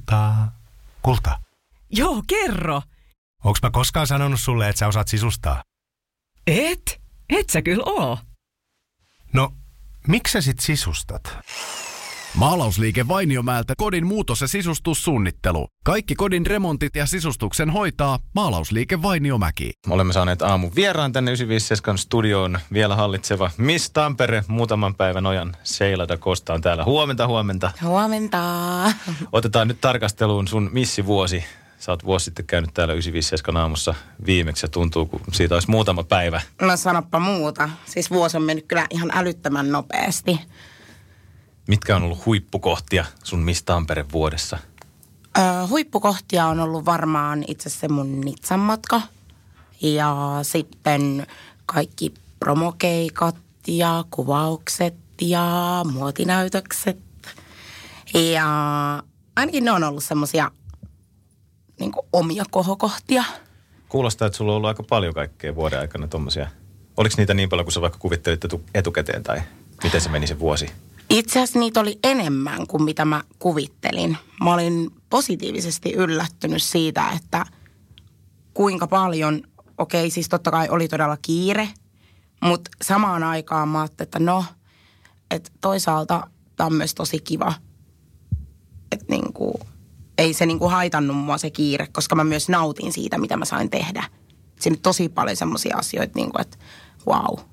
Kultaa. Kulta. Joo, kerro. Onks mä koskaan sanonut sulle, että sä osaat sisustaa? Et sä kyllä oo. No, miksi sä sit sisustat? Maalausliike Vainiomäeltä kodin muutos- ja sisustussuunnittelu. Kaikki kodin remontit ja sisustuksen hoitaa Maalausliike Vainiomäki. Olemme saaneet aamun vieraan tänne 957 studioon vielä hallitseva Miss Tampere. Muutaman päivän ajan Sheila Da Costa on täällä. Huomenta. Huomenta. Otetaan nyt tarkasteluun sun missivuosi. Sä oot vuosi sitten käynyt täällä 957 aamussa viimeksi ja tuntuu, kun siitä olisi muutama päivä. No sanoppa muuta. Siis vuosi on mennyt kyllä ihan älyttömän nopeasti. Mitkä on ollut huippukohtia sun Miss Tamperen vuodessa? Huippukohtia on ollut varmaan itse asiassa mun Nizzan matka. Ja sitten kaikki promokeikat ja kuvaukset ja muotinäytökset. Ja ainakin ne on ollut semmoisia niin kuin omia kohokohtia. Kuulostaa, että sulla on ollut aika paljon kaikkea vuoden aikana tommosia. Oliko niitä niin paljon, kun sä vaikka kuvittelit etukäteen tai miten se meni se vuosi? Itse asiassa niitä oli enemmän kuin mitä mä kuvittelin. Mä olin positiivisesti yllättynyt siitä, että kuinka paljon, siis totta kai oli todella kiire, mutta samaan aikaan mä ajattelin, että että toisaalta tämä on myös tosi kiva. Että niinku, ei se niinku haitannut mua se kiire, koska mä myös nautin siitä, mitä mä sain tehdä. Siinä on tosi paljon semmoisia asioita, niinku, että vau. Wow.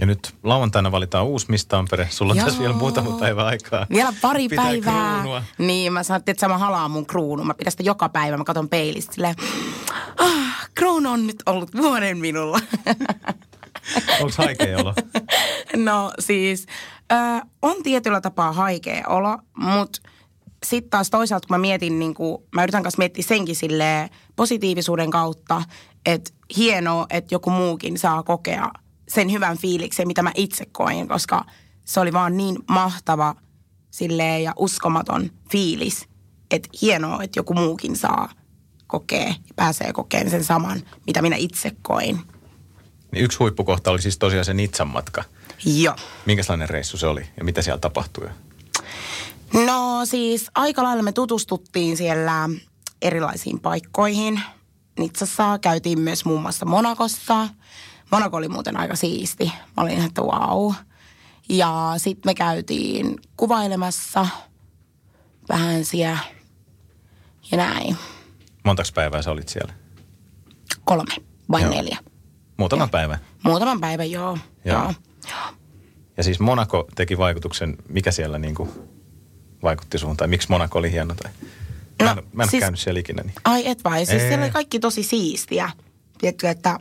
Ja nyt lauantaina valitaan uusi Miss Tampere. Sulla on tässä vielä muutama päivä aikaa. Vielä pari päivää. Kruunua. Niin, mä sanottiin, että mä halaan mun kruunun. Mä pidän sitä joka päivä. Mä katson peilistä silleen, kruunu on nyt ollut vuoden minulla. Onks haikea olo? No siis, on tietyllä tapaa haikea olo, mutta sitten taas toisaalta, kun mä mietin, niin kuin, mä yritän kanssa miettiä senkin silleen positiivisuuden kautta, että hienoa, että joku muukin saa kokea sen hyvän fiiliksen, mitä mä itse koin, koska se oli vaan niin mahtava silleen ja uskomaton fiilis, että hienoa, että joku muukin saa kokea, pääsee kokeen sen saman, mitä minä itse koin. Niin yksi huippukohta oli siis tosiaan se Nizzan matka. Joo. Minkälainen reissu se oli ja mitä siellä tapahtui? No siis aika lailla me tutustuttiin siellä erilaisiin paikkoihin. Nizzassa käytiin myös muun muassa Monakossa. Monaco oli muuten aika siisti. Mä olin ihan, että vau. Ja sitten me käytiin kuvailemassa vähän siellä ja näin. Montaks päivää sä olit siellä? 3 vai 4. Muutaman päivän? Muutaman päivän, joo. Ja siis Monaco teki vaikutuksen, mikä siellä niinku vaikutti suhun tai miksi Monaco oli hieno? Tai? Mä en siis käynyt siellä ikinä. Niin. Ai et vai, siis siellä oli kaikki tosi siistiä. Tiedätkö, että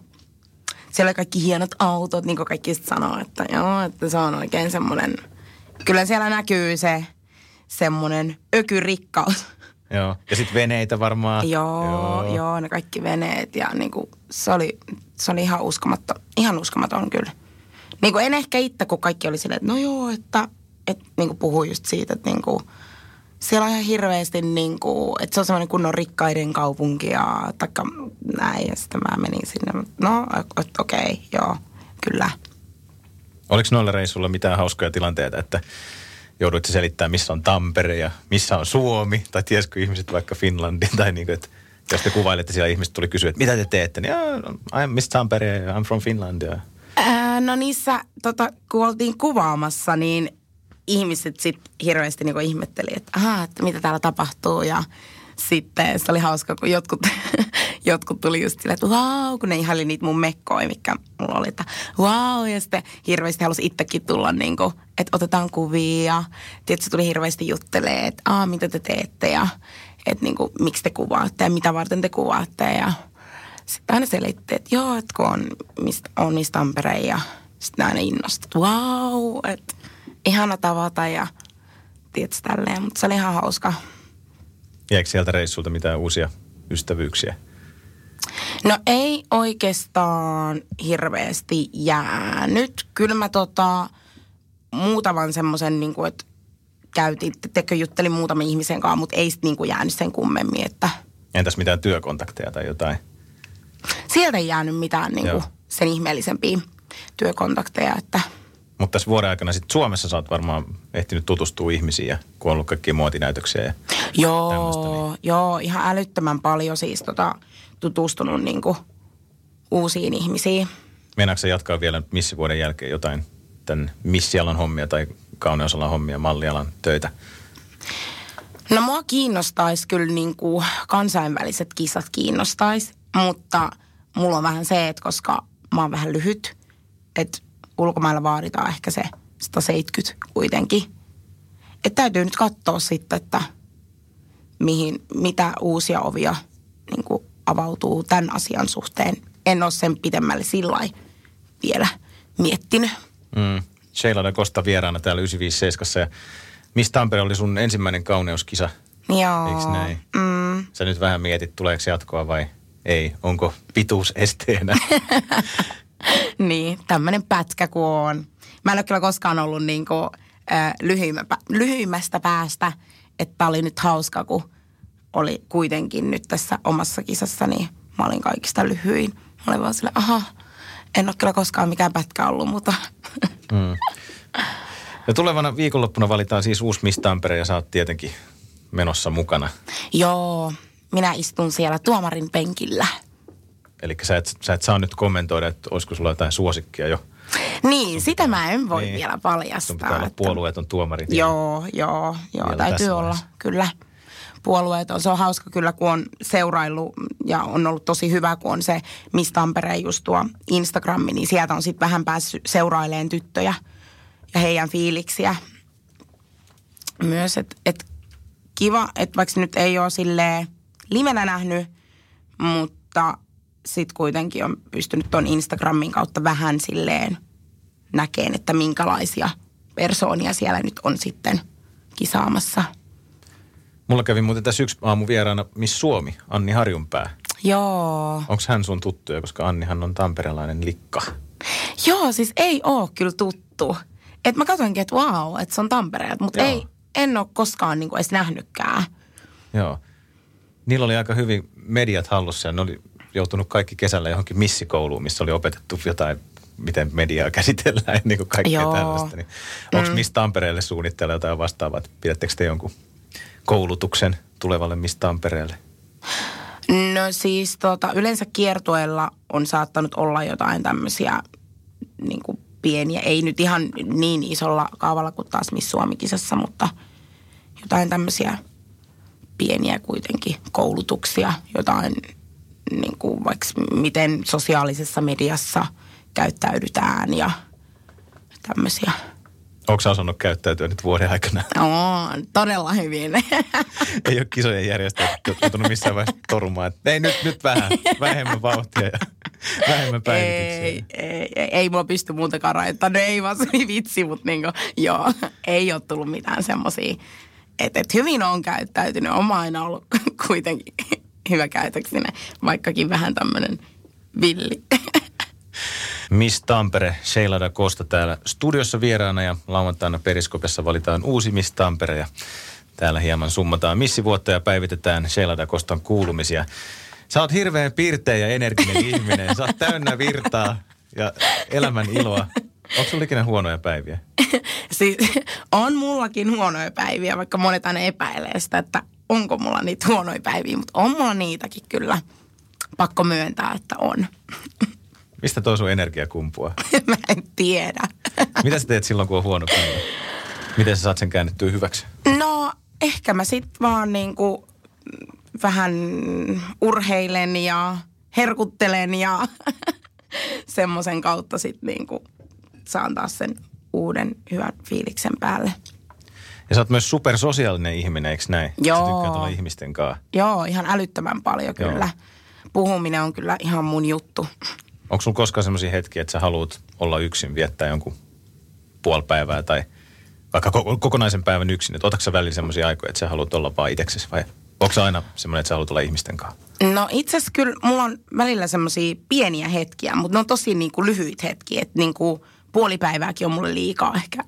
siellä on kaikki hienot autot, niin kuin kaikki sanoo, että joo, että se on oikein semmoinen. Kyllä siellä näkyy se semmoinen ökyrikkaus. Joo, ja sitten veneitä varmaan. Joo, ne kaikki veneet ja niin kuin, se oli ihan uskomaton kyllä. Niin kuin en ehkä itse, kun kaikki oli silleen, että että niin kuin puhui just siitä, että niin kuin, siellä on ihan hirveästi niin kuin, että se on semmoinen kunnon rikkaiden kaupunki ja taikka näin. Ja sitten mä menin sinne. No okei, kyllä. Oliko noilla reissulla mitään hauskoja tilanteita, että jouduitko selittämään, missä on Tampere ja missä on Suomi? Tai tiesikö ihmiset vaikka Finlandin? Tai niin kuin, että jos te kuvailette siellä, ihmiset tuli kysyä, että mitä te teette? Niin, I'm Miss Tampere ja I'm from Finland. No niissä, kun oltiin kuvaamassa, niin ihmiset sitten hirveästi niinku ihmetteli, että että mitä täällä tapahtuu. Ja sitten se oli hauska, kun jotkut tuli just silleen, että kun ne ihaili niitä mun mekkoja, mikä mulla oli, että ja sitten hirveästi halusi itsekin tulla niinku, että otetaan kuvia. Tietysti tuli hirveästi juttelee, että mitä te teette ja että niinku, miksi te kuvaatte ja mitä varten te kuvaatte. Ja sitten aina selitti, että että kun on Miss Tampere ja sitten aina innostui, että että ihana tavata ja tietysti tälleen, mutta se oli ihan hauska. Jäikö sieltä reissulta mitään uusia ystävyyksiä? No ei oikeastaan hirveästi jäänyt. Kyllä mä muutaman semmoisen, niin kuin, että juttelin muutaman ihmisen kanssa, mutta ei sitten niin jäänyt sen kummemmin. Että entäs mitään työkontakteja tai jotain? Sieltä ei jäänyt mitään niin kuin sen ihmeellisempiä työkontakteja, että Mutta tässä vuoden aikana sitten Suomessa sä oot varmaan ehtinyt tutustua ihmisiin ja kun on ollut kaikkia muotinäytöksiä ja joo, niin. Joo, ihan älyttömän paljon siis tutustunut niinku uusiin ihmisiin. Meinaatko sä jatkaa vielä missivuoden jälkeen jotain tämän missialan hommia tai kauneusalan hommia, mallialan töitä? No mua kiinnostaisi kyllä niinku kansainväliset kisat kiinnostaisi, mutta mulla on vähän se, että koska mä oon vähän lyhyt, että ulkomailla vaaditaan ehkä se 170 kuitenkin. Että täytyy nyt katsoa sitten, että mitä uusia ovia niinku avautuu tämän asian suhteen. En ole sen pidemmälle sillain vielä miettinyt. Sheila Da Costa vieraana täällä 957 ja Miss Tampere oli sun ensimmäinen kauneuskisa. Joo. Eiks näin? Sä nyt vähän mietit, tuleeko jatkoa vai ei? Onko pituus esteenä? Niin, tämmöinen pätkä kun on. Mä en ole kyllä koskaan ollut niinku lyhyimmästä päästä, että oli nyt hauska, kun oli kuitenkin nyt tässä omassa kisassa, niin mä olin kaikista lyhyin. Mä olin vaan silleen, en ole kyllä koskaan mikään pätkä ollut, mutta... Ja tulevana viikonloppuna valitaan siis uusi Miss Tampere ja sä oot tietenkin menossa mukana. Joo, minä istun siellä tuomarin penkillä. Eli sä et saa nyt kommentoida, että olisiko sulla jotain suosikkia jo. Niin, sitä mä en voi vielä paljastaa. Sun pitää olla puolueeton tuomari. Joo, täytyy olla, kyllä. Puolueeton. Se on hauska kyllä, kun on seuraillut ja on ollut tosi hyvä, kun on se Miss Tampere just tuo Instagrammi, niin sieltä on sitten vähän päässyt seuraileen tyttöjä ja heidän fiiliksiä myös. Et kiva, että vaikka nyt ei ole silleen livenä nähnyt, mutta sitten kuitenkin on pystynyt tuon Instagramin kautta vähän silleen näkeen, että minkälaisia persoonia siellä nyt on sitten kisaamassa. Mulla kävi muuten tässä yksi aamu vieraana Miss Suomi, Anni Harjunpää. Joo. Onko hän sun tuttuja, koska Annihan on tamperelainen likka? Joo, siis ei oo kyllä tuttu. Et mä katsoinkin, että vau, että se on Tampereelta, mutta en ole koskaan niinku edes nähnytkään. Joo. Niillä oli aika hyvin mediat hallussa ja ne oli joutunut kaikki kesällä johonkin missikouluun, missä oli opetettu jotain, miten mediaa käsitellään, niin kuin kaikkea tällaista. Niin, onko Miss Tampereelle suunnitteilla jotain vastaavaa, että pidättekö te jonkun koulutuksen tulevalle Miss Tampereelle? No siis yleensä kiertueella on saattanut olla jotain tämmöisiä niin kuin pieniä, ei nyt ihan niin isolla kaavalla kuin taas Miss Suomi-kisassa, mutta jotain tämmöisiä pieniä kuitenkin koulutuksia, jotain niin kuin vaikka miten sosiaalisessa mediassa käyttäydytään ja tämmöisiä. Onko sä osannut käyttäytyä nyt vuoden aikana? Todella hyvin. Ei ole kisojen järjestäjät joutunut missään vaiheessa torumaan. Ei nyt vähän, vähemmän vauhtia ja vähemmän päivityksiä. Ei mua pysty muutakaan rajoittamaan. No ei vaan se vitsi, mutta niin kuin, joo, ei ole tullut mitään semmoisia. Et hyvin on käyttäytynyt. Olen aina ollut kuitenkin hyvä käytöksinen, vaikkakin vähän tämmöinen villi. Miss Tampere, Sheila Da Costa täällä studiossa vieraana ja lauantaina Periskopessa valitaan uusi Miss Tampere ja täällä hieman summataan missivuotta ja päivitetään Sheila Da Costan kuulumisia. Sä oot hirveän pirteä ja energinen ihminen, sä oot täynnä virtaa ja elämän iloa. Onko sulla ikinä huonoja päiviä? Siis on mullakin huonoja päiviä, vaikka monet aina epäilee sitä, että onko mulla niitä huonoja päiviä, mutta on mulla niitäkin kyllä. Pakko myöntää, että on. Mistä tuo sun energia kumpuaa? Mä en tiedä. Mitä sä teet silloin, kun on huono päivä? Miten sä saat sen käännettyä hyväksi? No, ehkä mä sit vaan niinku vähän urheilen ja herkuttelen ja semmoisen kautta sit niinku saan taas sen uuden hyvän fiiliksen päälle. Ja sä oot myös supersosiaalinen ihminen, eikö näin? Joo. Sä tykkäät olla ihmisten kanssa. Joo, ihan älyttömän paljon kyllä. Joo. Puhuminen on kyllä ihan mun juttu. Onko sulla koskaan semmoisia hetkiä, että sä haluat olla yksin, viettää jonkun puolipäivää tai vaikka kokonaisen päivän yksin? Että otatko sä välillä semmoisia aikoja, että sä haluat olla vaan itseksesi vai onko sä aina semmoinen, että sä haluat olla ihmisten kanssa? No itse asiassa kyllä mulla on välillä semmoisia pieniä hetkiä, mutta ne on tosi niinku lyhyitä hetkiä. Että niinku puolipäivääkin on mulle liikaa ehkä.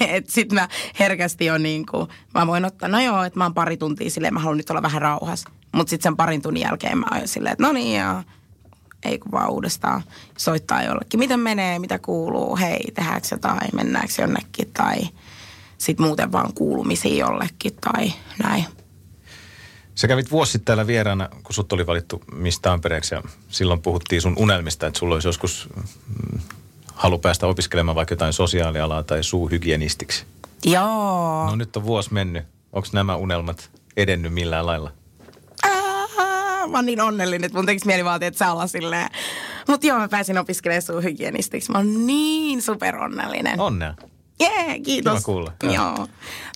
Että sit mä herkästi on niinku, mä voin ottaa, no joo, että mä oon pari tuntia silleen, mä haluan nyt olla vähän rauhassa. Mutta sit sen parin tunnin jälkeen mä oon silleen, että no niin joo. ei kun vaan uudestaan soittaa jollekin. Miten menee, mitä kuuluu, hei, tehdäänkö jotain, mennäänkö jonnekin tai sitten muuten vaan kuulumisiin jollekin tai näin. Sä kävit vuosi sitten täällä vieraana, kun sut oli valittu Miss Tampereeksi ja silloin puhuttiin sun unelmista, että sulla olisi joskus halu päästä opiskelemaan vaikka jotain sosiaalialaa tai suuhygienistiksi. Joo. No nyt on vuosi mennyt. Onko nämä unelmat edennyt millään lailla? Mä oon niin onnellinen, että mun tekisi mieli vaatii, että sä olla silleen. Mut joo, mä pääsin opiskelemaan suuhygienistiksi. Mä oon niin superonnellinen. Onnea. Jee, kiitos. Kiva kuulla. Joo.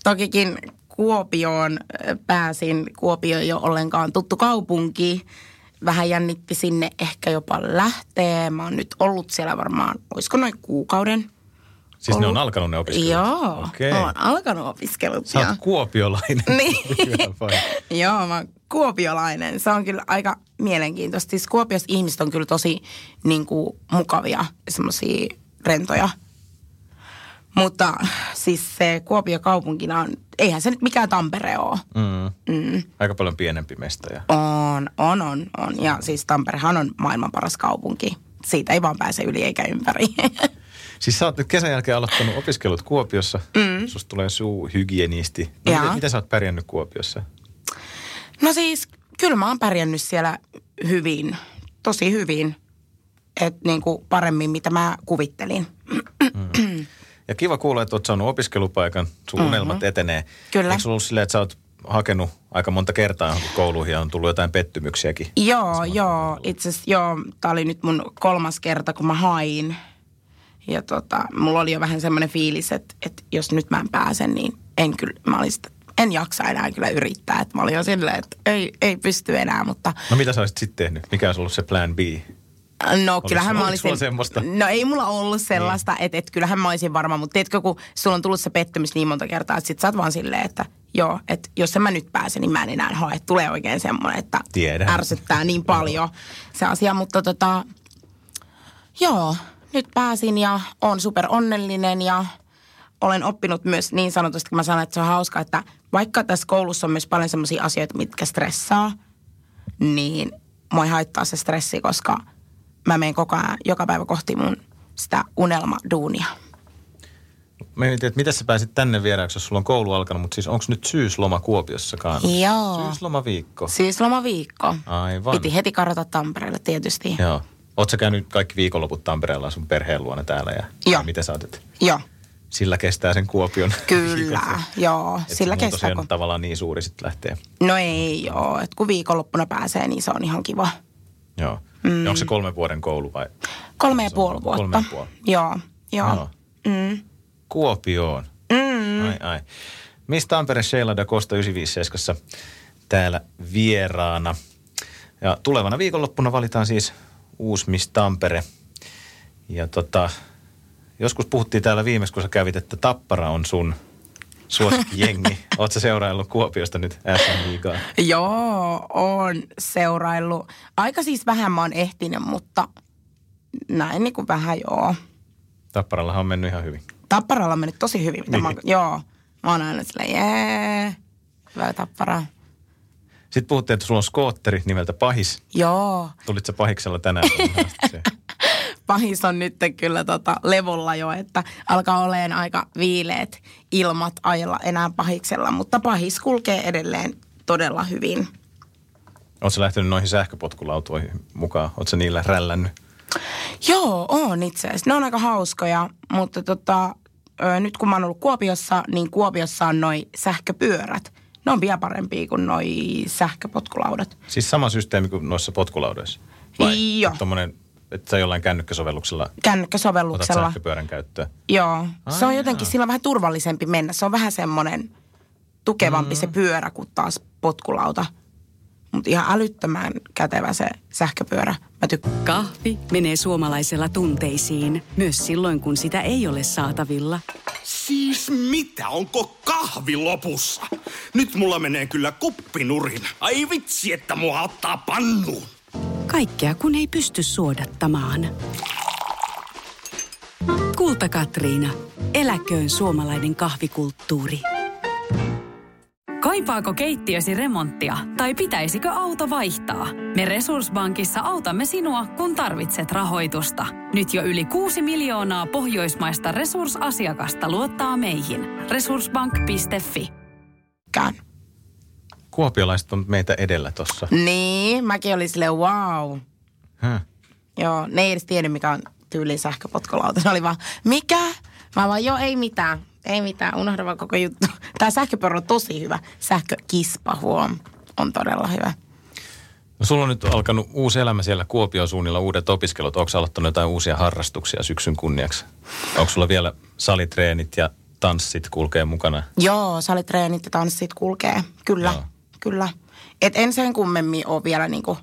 Tokikin Kuopioon pääsin. Kuopio ei ole ollenkaan tuttu kaupunki. Vähän jännitti sinne ehkä jopa lähteä. Mä oon nyt ollut siellä varmaan, olisiko noin kuukauden. Siis ne on alkanut ne opiskelut? Joo, okei. Mä oon alkanut opiskelut. Sä oot kuopiolainen. Niin. Joo, mä oon kuopiolainen. Se on kyllä aika mielenkiintoista. Siis Kuopiossa ihmiset on kyllä tosi niin kuin, mukavia, semmosia rentoja. Mutta siis se Kuopio kaupunkina on, eihän se nyt mikään Tampere ole. Aika paljon pienempi mesta. Ja. On. Ja siis Tamperehan on maailman paras kaupunki. Siitä ei vaan pääse yli eikä ympäri. Siis sä oot nyt kesän jälkeen aloittanut opiskelut Kuopiossa. Susta tulee suuhygienisti. No, miten sä oot pärjännyt Kuopiossa? No siis, kyllä mä oon pärjännyt siellä hyvin. Tosi hyvin. Että niinku paremmin, mitä mä kuvittelin. Ja kiva kuulla, että oot saanut opiskelupaikan. Sun unelmat etenee. Kyllä. Eikö sulla ollut silleen, että sä oot hakenut aika monta kertaa kouluihin ja on tullut jotain pettymyksiäkin? Joo. Itse asiassa joo. Tää oli nyt mun 3. kerta, kun mä hain. Ja mulla oli jo vähän semmoinen fiilis, että jos nyt mä en pääse, niin en jaksa enää kyllä yrittää. Että mä olin jo silleen, että ei pysty enää, mutta... No mitä sä olisit sitten tehnyt? Mikä olisi ollut se plan B? No kyllähän mä olisin... Semmoista? No ei mulla ollut sellaista, niin. että kyllähän mä olisin varma. Mutta tiedätkö, kun sulla on tullut se pettymys niin monta kertaa, että sit sä oot vaan silleen, että joo, että jos en mä nyt pääse, niin mä en enää hae. Tulee oikein semmoinen, että ärsyttää niin paljon se asia. Mutta joo... Nyt pääsin ja olen super onnellinen ja olen oppinut myös niin sanotusti, kun mä sanon, että se on hauska, että vaikka tässä koulussa on myös paljon sellaisia asioita, mitkä stressaa, niin mua ei haittaa se stressi, koska mä menen koko ajan, joka päivä kohti mun sitä unelmaduunia. Mä mietin, että miten sä pääsit tänne vieraaksi, jos sulla on koulu alkanut, mutta siis onko nyt syysloma Kuopiossakaan? Joo. Syyslomaviikko. Syyslomaviikko. Aivan. Piti heti karata Tampereelle tietysti. Joo. Oletko sä käynyt kaikki viikonloput Tampereella sun perheen luona täällä ja miten sä oot? Joo. Sillä kestää sen Kuopion. Kyllä, joo. Sillä kestää. On tavallaan niin suuri sitten lähtee. No ei joo, että kun viikonloppuna pääsee, niin se on ihan kiva. Joo. Ja onko se 3 vuoden koulu vai? 3,5 vuotta. 3,5. Joo. Kuopioon. Ai. Miss Tampere Sheila Da Costa 957 täällä vieraana. Ja tulevana viikonloppuna valitaan siis... Uusi Miss Tampere. Ja joskus puhuttiin täällä viimeksi, kun sä kävit, että Tappara on sun suosikkijengi. Oot sä seuraillut Kuopiosta nyt SM-liigaa? Joo, oon seuraillut. Aika siis vähän mä oon ehtinen, mutta näin niin kuin vähän joo. Tapparallahan on mennyt ihan hyvin. Tapparalla on mennyt tosi hyvin. Mitä mä oon aina silleen, jee, hyvä Tappara. Sitten puhuttiin, että sulla on skootteri nimeltä Pahis. Joo. Tulit sä Pahiksella tänään? Pahis on nyt kyllä levolla jo, että alkaa oleen aika viileet ilmat ajella enää Pahiksella. Mutta Pahis kulkee edelleen todella hyvin. Oletko sä lähtenyt noihin sähköpotkulautoihin mukaan? Oletko sä niillä rällännyt? Joo, on itse asiassa. Ne on aika hauskoja, mutta nyt kun mä oon ollut Kuopiossa, niin Kuopiossa on noi sähköpyörät. Ne on vielä parempia kuin noi sähköpotkulaudat. Siis sama systeemi kuin noissa potkulaudoissa? Vai joo. Tommonen, että sä jollain kännykkäsovelluksella... Kännykkäsovelluksella. Otat sähköpyörän käyttöön? Joo. Se on jotenkin sillä vähän turvallisempi mennä. Se on vähän semmoinen tukevampi se pyörä kuin taas potkulauta. Mutta ihan älyttömän kätevä se sähköpyörä. Kahvi menee suomalaisella tunteisiin, myös silloin kun sitä ei ole saatavilla. Siis mitä, onko kahvi lopussa? Nyt mulla menee kyllä kuppinurin. Ai vitsi, että mua ottaa pannuun. Kaikkea kun ei pysty suodattamaan. Kulta Katriina, eläköön suomalainen kahvikulttuuri. Kaipaako keittiösi remonttia tai pitäisikö auto vaihtaa? Me Resurs Bankissa autamme sinua, kun tarvitset rahoitusta. Nyt jo yli 6 miljoonaa pohjoismaista resursasiakasta luottaa meihin. Resursbank.fi. Kuopiolaiset on meitä edellä tossa. Niin, mäkin olin silleen wow. Joo, ne ei edes tiennyt mikä on tyyliin sähköpotkolauta. Se oli vaan, mikä? Mä vaan, joo, ei mitään. Ei mitään, unohda vaan koko juttu. Tää sähköpyörä on tosi hyvä. Sähkökispa huom on todella hyvä. No sulla on nyt alkanut uusi elämä siellä Kuopion suunnilla, uudet opiskelut. Ootko aloittanut jotain uusia harrastuksia syksyn kunniaksi? Onko sulla vielä salitreenit ja tanssit kulkee mukana? Joo, salitreenit ja tanssit kulkee. Kyllä, joo. Kyllä. Et en sen kummemmin ole vielä niinku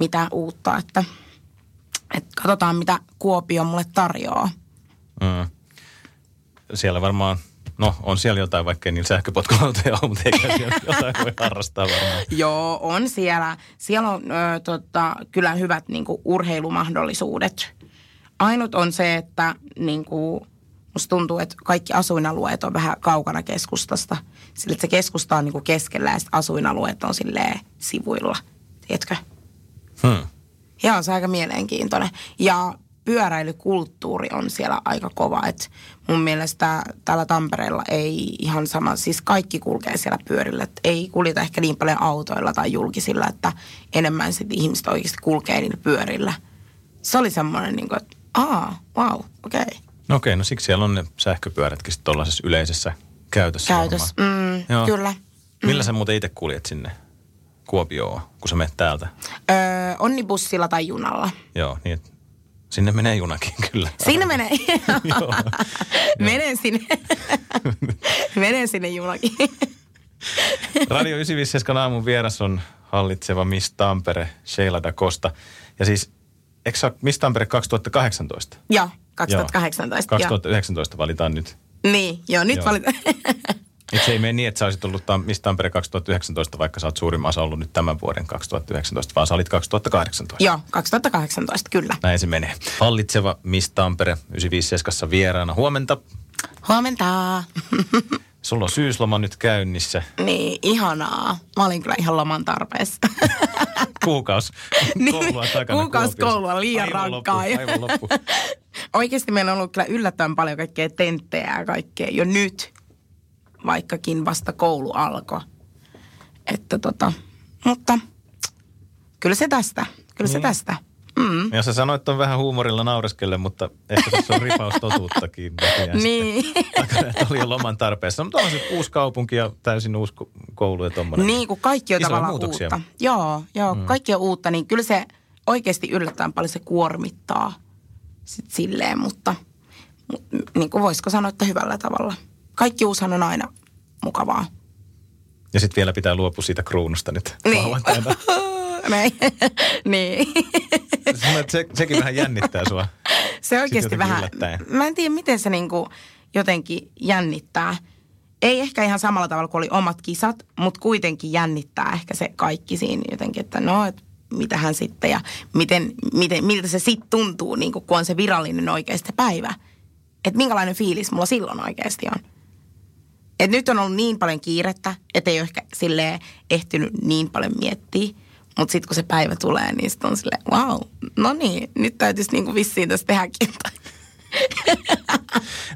mitään uutta, että katsotaan mitä Kuopio mulle tarjoaa. Mm. Siellä varmaan, no on siellä jotain, vaikkei niillä sähköpotkulautoja ole, mutta eikä siellä jotain voi harrastaa varmaan. Joo, on siellä. Siellä on kyllä hyvät niinku, urheilumahdollisuudet. Ainut on se, että niinku, musta tuntuu, että kaikki asuinalueet on vähän kaukana keskustasta. Sillä että se keskusta on niinku, keskellä ja sitten asuinalueet on silleen sivuilla, tiedätkö? Joo, se on aika mielenkiintoinen. Ja pyöräilykulttuuri on siellä aika kova, että mun mielestä täällä Tampereella ei ihan sama, siis kaikki kulkee siellä pyörillä, että ei kuljeta ehkä niin paljon autoilla tai julkisilla, että enemmän sitten ihmiset oikeasti kulkee niillä pyörillä. Se oli semmoinen niin kuin, että okei. No okei, no siksi siellä on ne sähköpyörätkin sitten tuollaisessa yleisessä käytössä. Käytössä, kyllä. Millä sä muuten itse kuljet sinne Kuopioon, kun sä menet täältä? Onnibussilla tai junalla. Joo, niin että sinne menee junakin kyllä. Sinne menee. Menen sinne. Menen sinne junakin. Radio 957 aamun vieras on hallitseva Miss Tampere, Sheila Da Costa. Ja siis, eikö sä Miss Tampere 2018? Joo, 2018. 2019 valitaan nyt. Niin, joo, nyt valitaan. Nyt se ei mene niin, että sä olisit ollut Miss Tampere 2019, vaikka sä oot suurin osa ollut nyt tämän vuoden 2019, vaan sä olit 2018. Joo, 2018, kyllä. Näin se menee. Hallitseva Miss Tampere 957 vieraana. Huomenta. Huomenta. Sulla on syysloma nyt käynnissä. Niin, ihanaa. Mä olin kyllä ihan loman tarpeessa. Kuukaus koulua takana. Kuukaus koulua liian rankkaa. Aivan loppu. Oikeasti meillä on ollut kyllä yllättävän paljon kaikkea tenttejä ja kaikkea jo nyt. Vaikkakin vasta koulu alkoi. Että mutta kyllä se tästä, kyllä se tästä. Mm. Ja sä sanoit on vähän huumorilla naureskelle, mutta ehkä se on ripaus totuuttakin. Niin. Tämä oli jo loman tarpeessa, mutta on se uusi kaupunki ja täysin uusi koulu ja tommoinen. Niin, kun kaikki on tavallaan uutta. Joo, kaikki on uutta, niin kyllä se oikeasti yllättäen paljon se kuormittaa sitten silleen, mutta niin kuin voisiko sanoa, että hyvällä tavalla. Kaikki uushan on aina mukavaa. Ja sitten vielä pitää luopua siitä kruunusta nyt. Niin. Sekin vähän jännittää sua. Se oikeasti vähän. Yllättäen. Mä en tiedä, miten se niinku jotenkin jännittää. Ei ehkä ihan samalla tavalla kuin oli omat kisat, mutta kuitenkin jännittää ehkä se kaikki siinä jotenkin, että no, et mitähän sitten ja miltä se sitten tuntuu, niinku, kun on se virallinen oikeasti päivä. Että minkälainen fiilis mulla silloin oikeasti on. Että nyt on ollut niin paljon kiirettä, että ei ole ehkä silleen ehtinyt niin paljon miettiä. Mutta sitten kun se päivä tulee, niin sitten on silleen, wow, no niin, nyt täytyisi niinku vissiin tässä tehdäkin.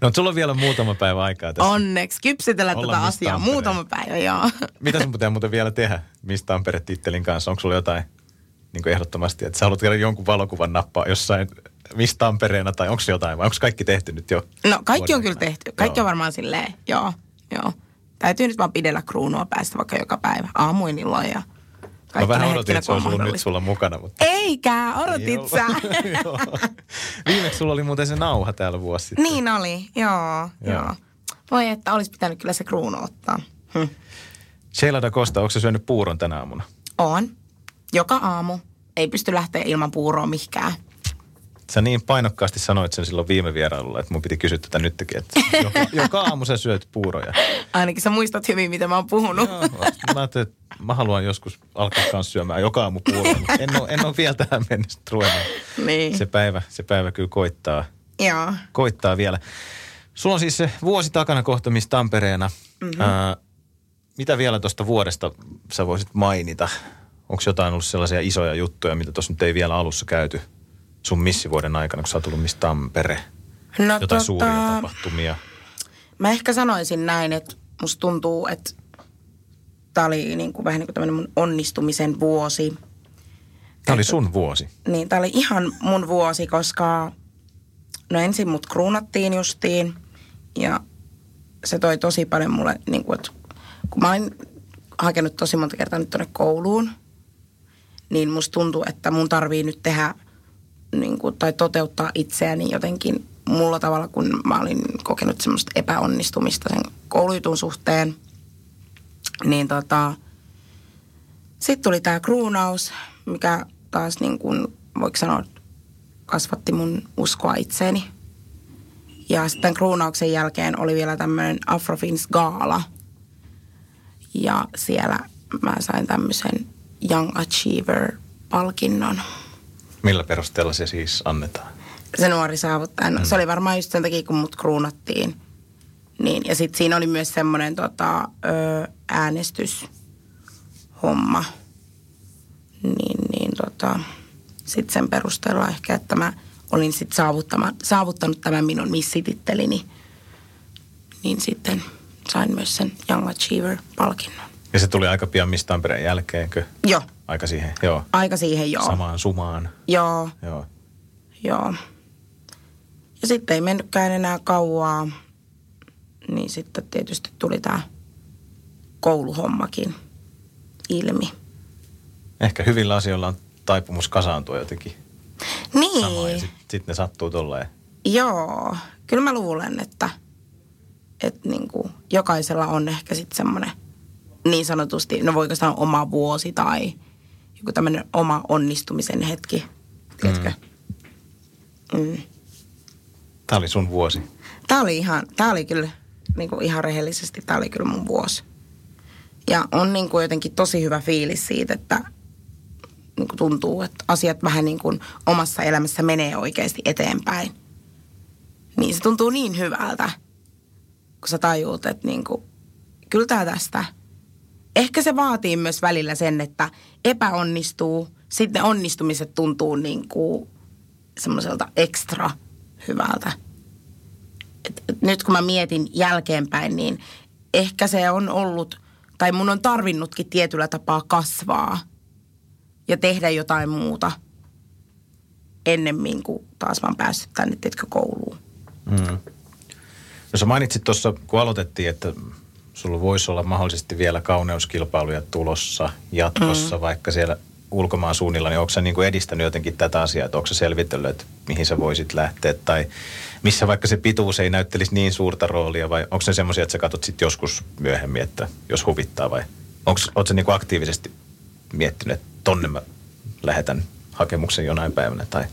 No, sulla on vielä muutama päivä aikaa tässä. Onneksi, kypsytellä tätä asiaa. Tampereen. Muutama päivä, joo. Mitä sun pitää muuten vielä tehdä Miss Tampere-tittelin kanssa? Onko sulla jotain niinku ehdottomasti, että sä haluat käydä jonkun valokuvan nappaa jossain Miss Tampereena, tai onko jotain, vai onko kaikki tehty nyt jo? No, kaikki on kyllä tehty. Kaikki on varmaan silleen, joo. Täytyy nyt vaan pidellä kruunua päästä vaikka joka päivä, aamuin illoin ja kaikki. Mä vähän odotin, että se olisi ollut nyt sulla mukana, mutta eikä, odotit sä. Viimeksi sulla oli muuten se nauha täällä vuosi sitten. Niin oli, joo. Voi, että olisi pitänyt kyllä se kruunu ottaa. Sheila Da Costa, onko sä syönyt puuron tänä aamuna? On. Joka aamu. Ei pysty lähteä ilman puuroa mihinkään. Sä niin painokkaasti sanoit sen silloin viime vierailulla, että mun piti kysyä tätä nytkin, että joka aamu sä syöt puuroja. Ainakin sä muistat hyvin, mitä mä oon puhunut. Joo, mä ajattelin, että mä haluan joskus alkaa kanssa syömään joka aamu puuroja, mutta en ole vielä tähän mennessä ruvennut. Niin. Se päivä kyllä koittaa. Joo. Koittaa vielä. Sulla on siis se vuosi takana kohta Miss Tampereena. Mm-hmm. Mitä vielä tuosta vuodesta sä voisit mainita? Onko jotain ollut sellaisia isoja juttuja, mitä tuossa nyt ei vielä alussa käyty sun missivuoden aikana, kun sä oot tullut Miss Tampere? No, jotain suuria tapahtumia? Mä ehkä sanoisin näin, että musta tuntuu, että tää oli niin kuin vähän niin kuin tämmöinen mun onnistumisen vuosi. Tämä oli sun vuosi? Niin, tää oli ihan mun vuosi, koska no ensin mut kruunattiin justiin ja se toi tosi paljon mulle, niin kuin, että kun mä olin hakenut tosi monta kertaa nyt tuonne kouluun, niin musta tuntuu, että mun tarvii nyt tehdä niin kuin, tai toteuttaa itseäni jotenkin mulla tavalla, kun mä olin kokenut semmoista epäonnistumista sen koulujutun suhteen. Niin sitten tuli tää kruunaus, mikä taas niin kuin voiko sanoa kasvatti mun uskoa itseeni. Ja sitten kruunauksen jälkeen oli vielä tämmöinen Afrofins gaala. Ja siellä mä sain tämmöisen Young Achiever-palkinnon. Millä perusteella se siis annetaan? Se nuori saavuttaa. No, se oli varmaan just sen takia, kun mut kruunattiin. Niin, ja sitten siinä oli myös semmoinen äänestyshomma. Niin, sitten sen perusteella ehkä, että mä olin sitten saavuttanut tämän minun missitittelini. Niin sitten sain myös sen Young Achiever-palkinnon. Ja se tuli aika pian Miss Tampereen jälkeenkö? Joo. Aika siihen, joo. Samaan sumaan. Joo. Ja sitten ei mennytkään enää kauaa. Niin sitten tietysti tuli tämä kouluhommakin ilmi. Ehkä hyvillä asioilla on taipumus kasaantua jotenkin. Niin. Samoin, ja sit ne sattuu tolleen. Joo. Kyllä mä luulen, että niinku jokaisella on ehkä sitten semmoinen niin sanotusti, no voiko sanoa oma vuosi tai joku tämmöinen oma onnistumisen hetki. Tiedätkö? Mm. Tämä oli sun vuosi. Tämä oli kyllä... Niin kuin ihan rehellisesti, tämä oli kyllä mun vuosi. Ja on niin kuin jotenkin tosi hyvä fiilis siitä, että niin kuin tuntuu, että asiat vähän niin kuin omassa elämässä menee oikeasti eteenpäin. Niin se tuntuu niin hyvältä, kun sä tajuut, että niin kuin, kyllä tää tästä. Ehkä se vaatii myös välillä sen, että epäonnistuu, sitten ne onnistumiset tuntuu niin kuin semmoiselta ekstra hyvältä. Nyt kun mä mietin jälkeenpäin, niin ehkä se on ollut, tai mun on tarvinnutkin tietyllä tapaa kasvaa ja tehdä jotain muuta ennemmin kuin taas mä oon päässyt tänne, tiedätkö, kouluun. Mm. No sä mainitsit tuossa, kun aloitettiin, että sulla voisi olla mahdollisesti vielä kauneuskilpailuja tulossa jatkossa, vaikka siellä ulkomaan suunnilla, niin onko sä niin kuin edistänyt jotenkin tätä asiaa, että onko sä selvitellyt, että mihin sä voisit lähteä, tai missä vaikka se pituus ei näyttelisi niin suurta roolia, vai onko se semmoisia, että sä katsot sitten joskus myöhemmin, että jos huvittaa, vai ootko sä niin kuin aktiivisesti miettinyt, että tonne mä lähetän hakemuksen jonain päivänä, tai?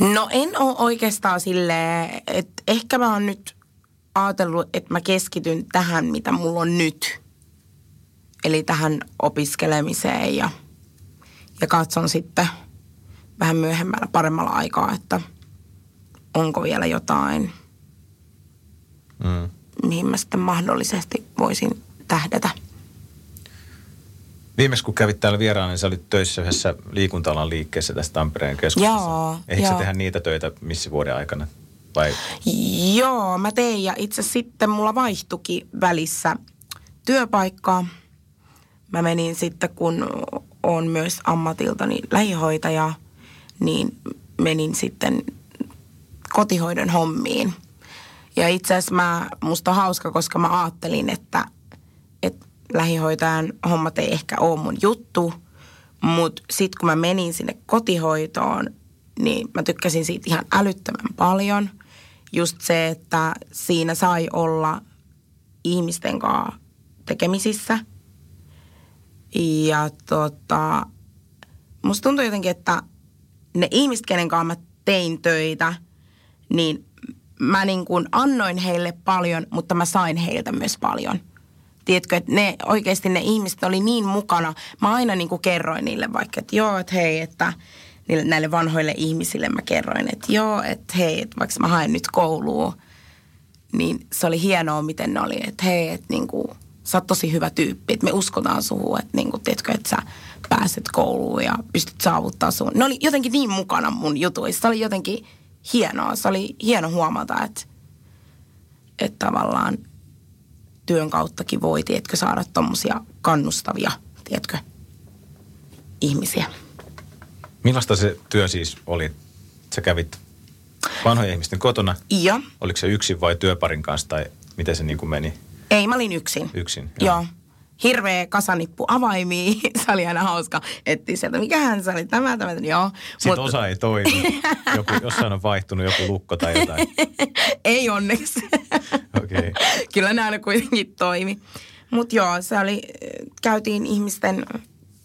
No en ole oikeastaan silleen, että ehkä mä oon nyt ajatellut, että mä keskityn tähän, mitä mulla on nyt, eli tähän opiskelemiseen ja katson sitten vähän myöhemmällä, paremmalla aikaa, että onko vielä jotain, mihin mä sitten mahdollisesti voisin tähdätä. Viimeksi kun kävit täällä vieraana, niin sä olit töissä yhdessä liikunta-alan liikkeessä tässä Tampereen keskustassa. Joo. Eikö sä tehdä niitä töitä missivuoden aikana? Vai? Joo, mä tein ja itse sitten mulla vaihtuikin välissä työpaikkaa. Mä menin sitten, kun olen myös ammatiltani lähihoitaja, niin menin sitten kotihoidon hommiin. Ja itse asiassa musta on hauska, koska mä ajattelin, että lähihoitajan hommat ei ehkä ole mun juttu. Mutta sitten kun mä menin sinne kotihoitoon, niin mä tykkäsin siitä ihan älyttömän paljon. Just se, että siinä sai olla ihmisten kanssa tekemisissä. Ja musta tuntuu jotenkin, että ne ihmiset, kenen kanssa mä tein töitä, niin mä niin kuin annoin heille paljon, mutta mä sain heiltä myös paljon. Tiedätkö, että ne oikeasti ne ihmiset oli niin mukana. Mä aina niin kuin kerroin niille vaikka, että joo, että hei, että näille vanhoille ihmisille mä kerroin, että joo, että hei, että vaikka mä haen nyt kouluun, niin se oli hienoa, miten ne oli, että hei, että niin kuin sä oot tosi hyvä tyyppi, että me uskotaan suhun, että niinku, tiedätkö, että sä pääset kouluun ja pystyt saavuttaa sun. Ne oli jotenkin niin mukana mun jutuissa, se oli jotenkin hienoa, se oli hieno huomata, että tavallaan työn kauttakin voi, tiedätkö, saada tommosia kannustavia, tiedätkö, ihmisiä. Millaista se työ siis oli? Sä kävit vanhojen ihmisten kotona. Ja. Oliko se yksin vai työparin kanssa tai miten se niin kuin meni? Ei, mä olin yksin. Yksin, joo. Hirveä kasanippu avaimia. Se oli aina hauska. Etsiä sieltä, mikähän se oli tämä, joo. Sitten mutta osa ei toimi. Joku, jossain on vaihtunut joku lukko tai jotain. Ei onneksi. Okei. Kyllä ne aina kuitenkin toimi. Mutta joo, se oli, käytiin ihmisten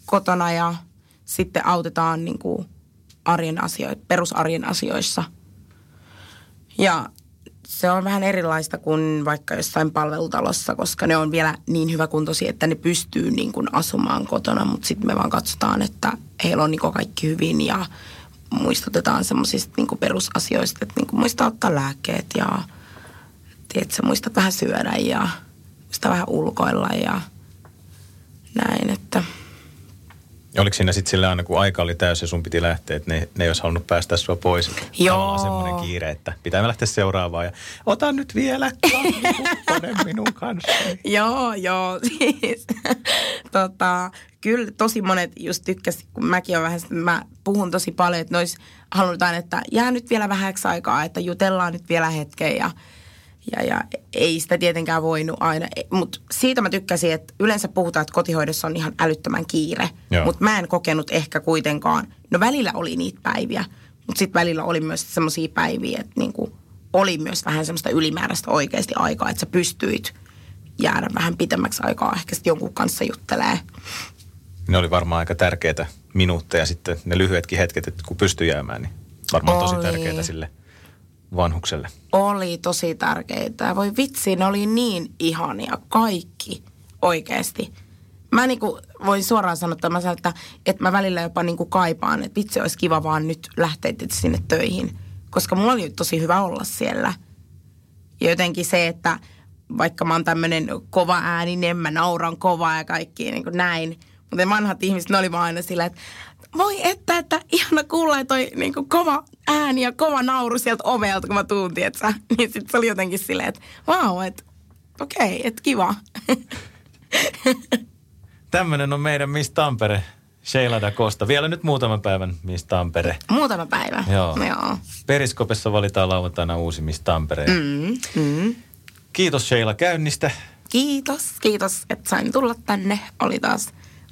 kotona ja sitten autetaan niinku arjen asioita, perusarjen asioissa. Ja se on vähän erilaista kuin vaikka jossain palvelutalossa, koska ne on vielä niin hyväkuntoisia, että ne pystyy niin kuin asumaan kotona, mutta sitten me vaan katsotaan, että heillä on niin kuin kaikki hyvin ja muistutetaan semmoisista niin kuin perusasioista, että niin kuin muista ottaa lääkkeet ja tiedätkö, muista vähän syödä ja muista vähän ulkoilla ja näin, että ja oliko siinä sitten sillä aina, kun aika oli täysi ja sun piti lähteä, että ne ei olisi halunnut päästä sua pois. Joo. Tavallaan semmoinen kiire, että pitää lähteä seuraavaan ja ota nyt vielä kahvikukkonen minun kanssani. Joo, siis kyllä tosi monet just tykkäsi, kun mäkin on vähän, mä puhun tosi paljon, että ne olisi halunnut aina, että jää nyt vielä vähäksi aikaa, että jutellaan nyt vielä hetken ja ei sitä tietenkään voinut aina, mutta siitä mä tykkäsin, että yleensä puhutaan, että kotihoidossa on ihan älyttömän kiire, mutta mä en kokenut ehkä kuitenkaan, no välillä oli niitä päiviä, mutta sitten välillä oli myös semmoisia päiviä, että niinku oli myös vähän semmoista ylimääräistä oikeasti aikaa, että sä pystyit jäädä vähän pitemmäksi aikaa ehkä sitten jonkun kanssa juttelee. Ne oli varmaan aika tärkeitä minuutteja sitten, ne lyhyetkin hetket, että kun pystyi jäämään, niin varmaan oli tosi tärkeitä sille vanhukselle. Oli tosi tärkeitä. Voi vitsi, ne oli niin ihania kaikki oikeasti. Mä niinku voin suoraan sanoa, että mä välillä jopa niinku kaipaan, että vitsi olisi kiva vaan nyt lähteä sinne töihin. Koska mulla oli tosi hyvä olla siellä. Ja jotenkin se, että vaikka mä oon tämmönen kova ääninen, mä nauran kovaa ja kaikki niin kuin näin. Mutta vanhat ihmiset, ne oli vaan aina sillä, että voi että ihana kuulla toi niin kuin kova ääni ja kova nauru sieltä ovelta, kun mä tuun, tietsä. Niin sit se oli jotenkin silleen, että vau, että okei, että kiva. Tämmönen on meidän Miss Tampere, Sheila Da Costa. Vielä nyt muutaman päivän Miss Tampere. Muutama päivä, joo. Periskopessa valitaan lauantaina uusi Miss Tampere. Kiitos Sheila käynnistä. Kiitos, että sain tulla tänne. Oli taas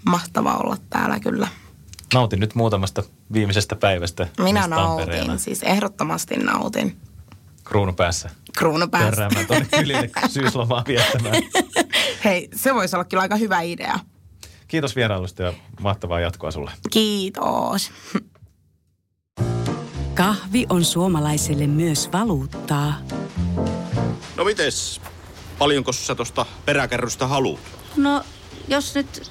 mahtavaa olla täällä kyllä. Nautin nyt muutamasta viimeisestä päivästä. Minä nautin, siis ehdottomasti nautin. Kruunu päässä. Törräämään tuonne kylille syyslomaa viettämään. Hei, se voisi olla kyllä aika hyvä idea. Kiitos vierailusta ja mahtavaa jatkoa sulle. Kiitos. Kahvi on suomalaiselle myös valuuttaa. No mites? Paljonko sä tosta peräkärrystä haluat? No, jos nyt